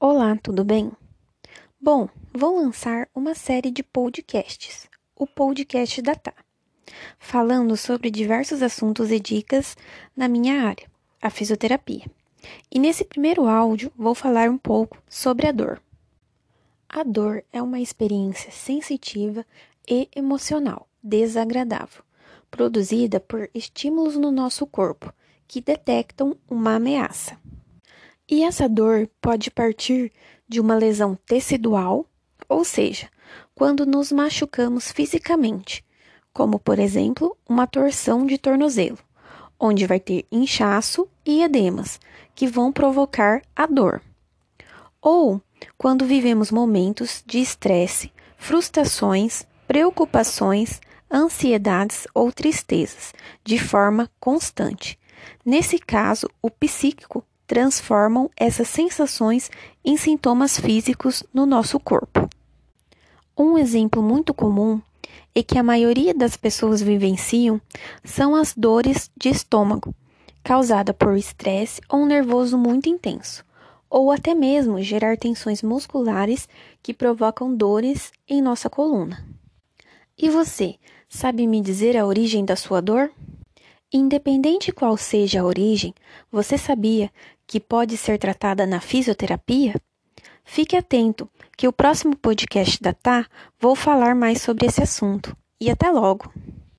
Olá, tudo bem? Bom, vou lançar uma série de podcasts, o podcast da Tá, falando sobre diversos assuntos e dicas na minha área, a fisioterapia. E nesse primeiro áudio vou falar um pouco sobre a dor. A dor é uma experiência sensitiva e emocional desagradável, produzida por estímulos no nosso corpo que detectam uma ameaça. E essa dor pode partir de uma lesão tecidual, ou seja, quando nos machucamos fisicamente, como, por exemplo, uma torção de tornozelo, onde vai ter inchaço e edemas, que vão provocar a dor. Ou quando vivemos momentos de estresse, frustrações, preocupações, ansiedades ou tristezas, de forma constante. Nesse caso, o psíquico transformam essas sensações em sintomas físicos no nosso corpo. Um exemplo muito comum e que a maioria das pessoas vivenciam são as dores de estômago, causada por estresse ou um nervoso muito intenso, ou até mesmo gerar tensões musculares que provocam dores em nossa coluna. E você, sabe me dizer a origem da sua dor? Independente qual seja a origem, você sabia que pode ser tratada na fisioterapia? Fique atento, que o próximo podcast da Tá vou falar mais sobre esse assunto. E até logo!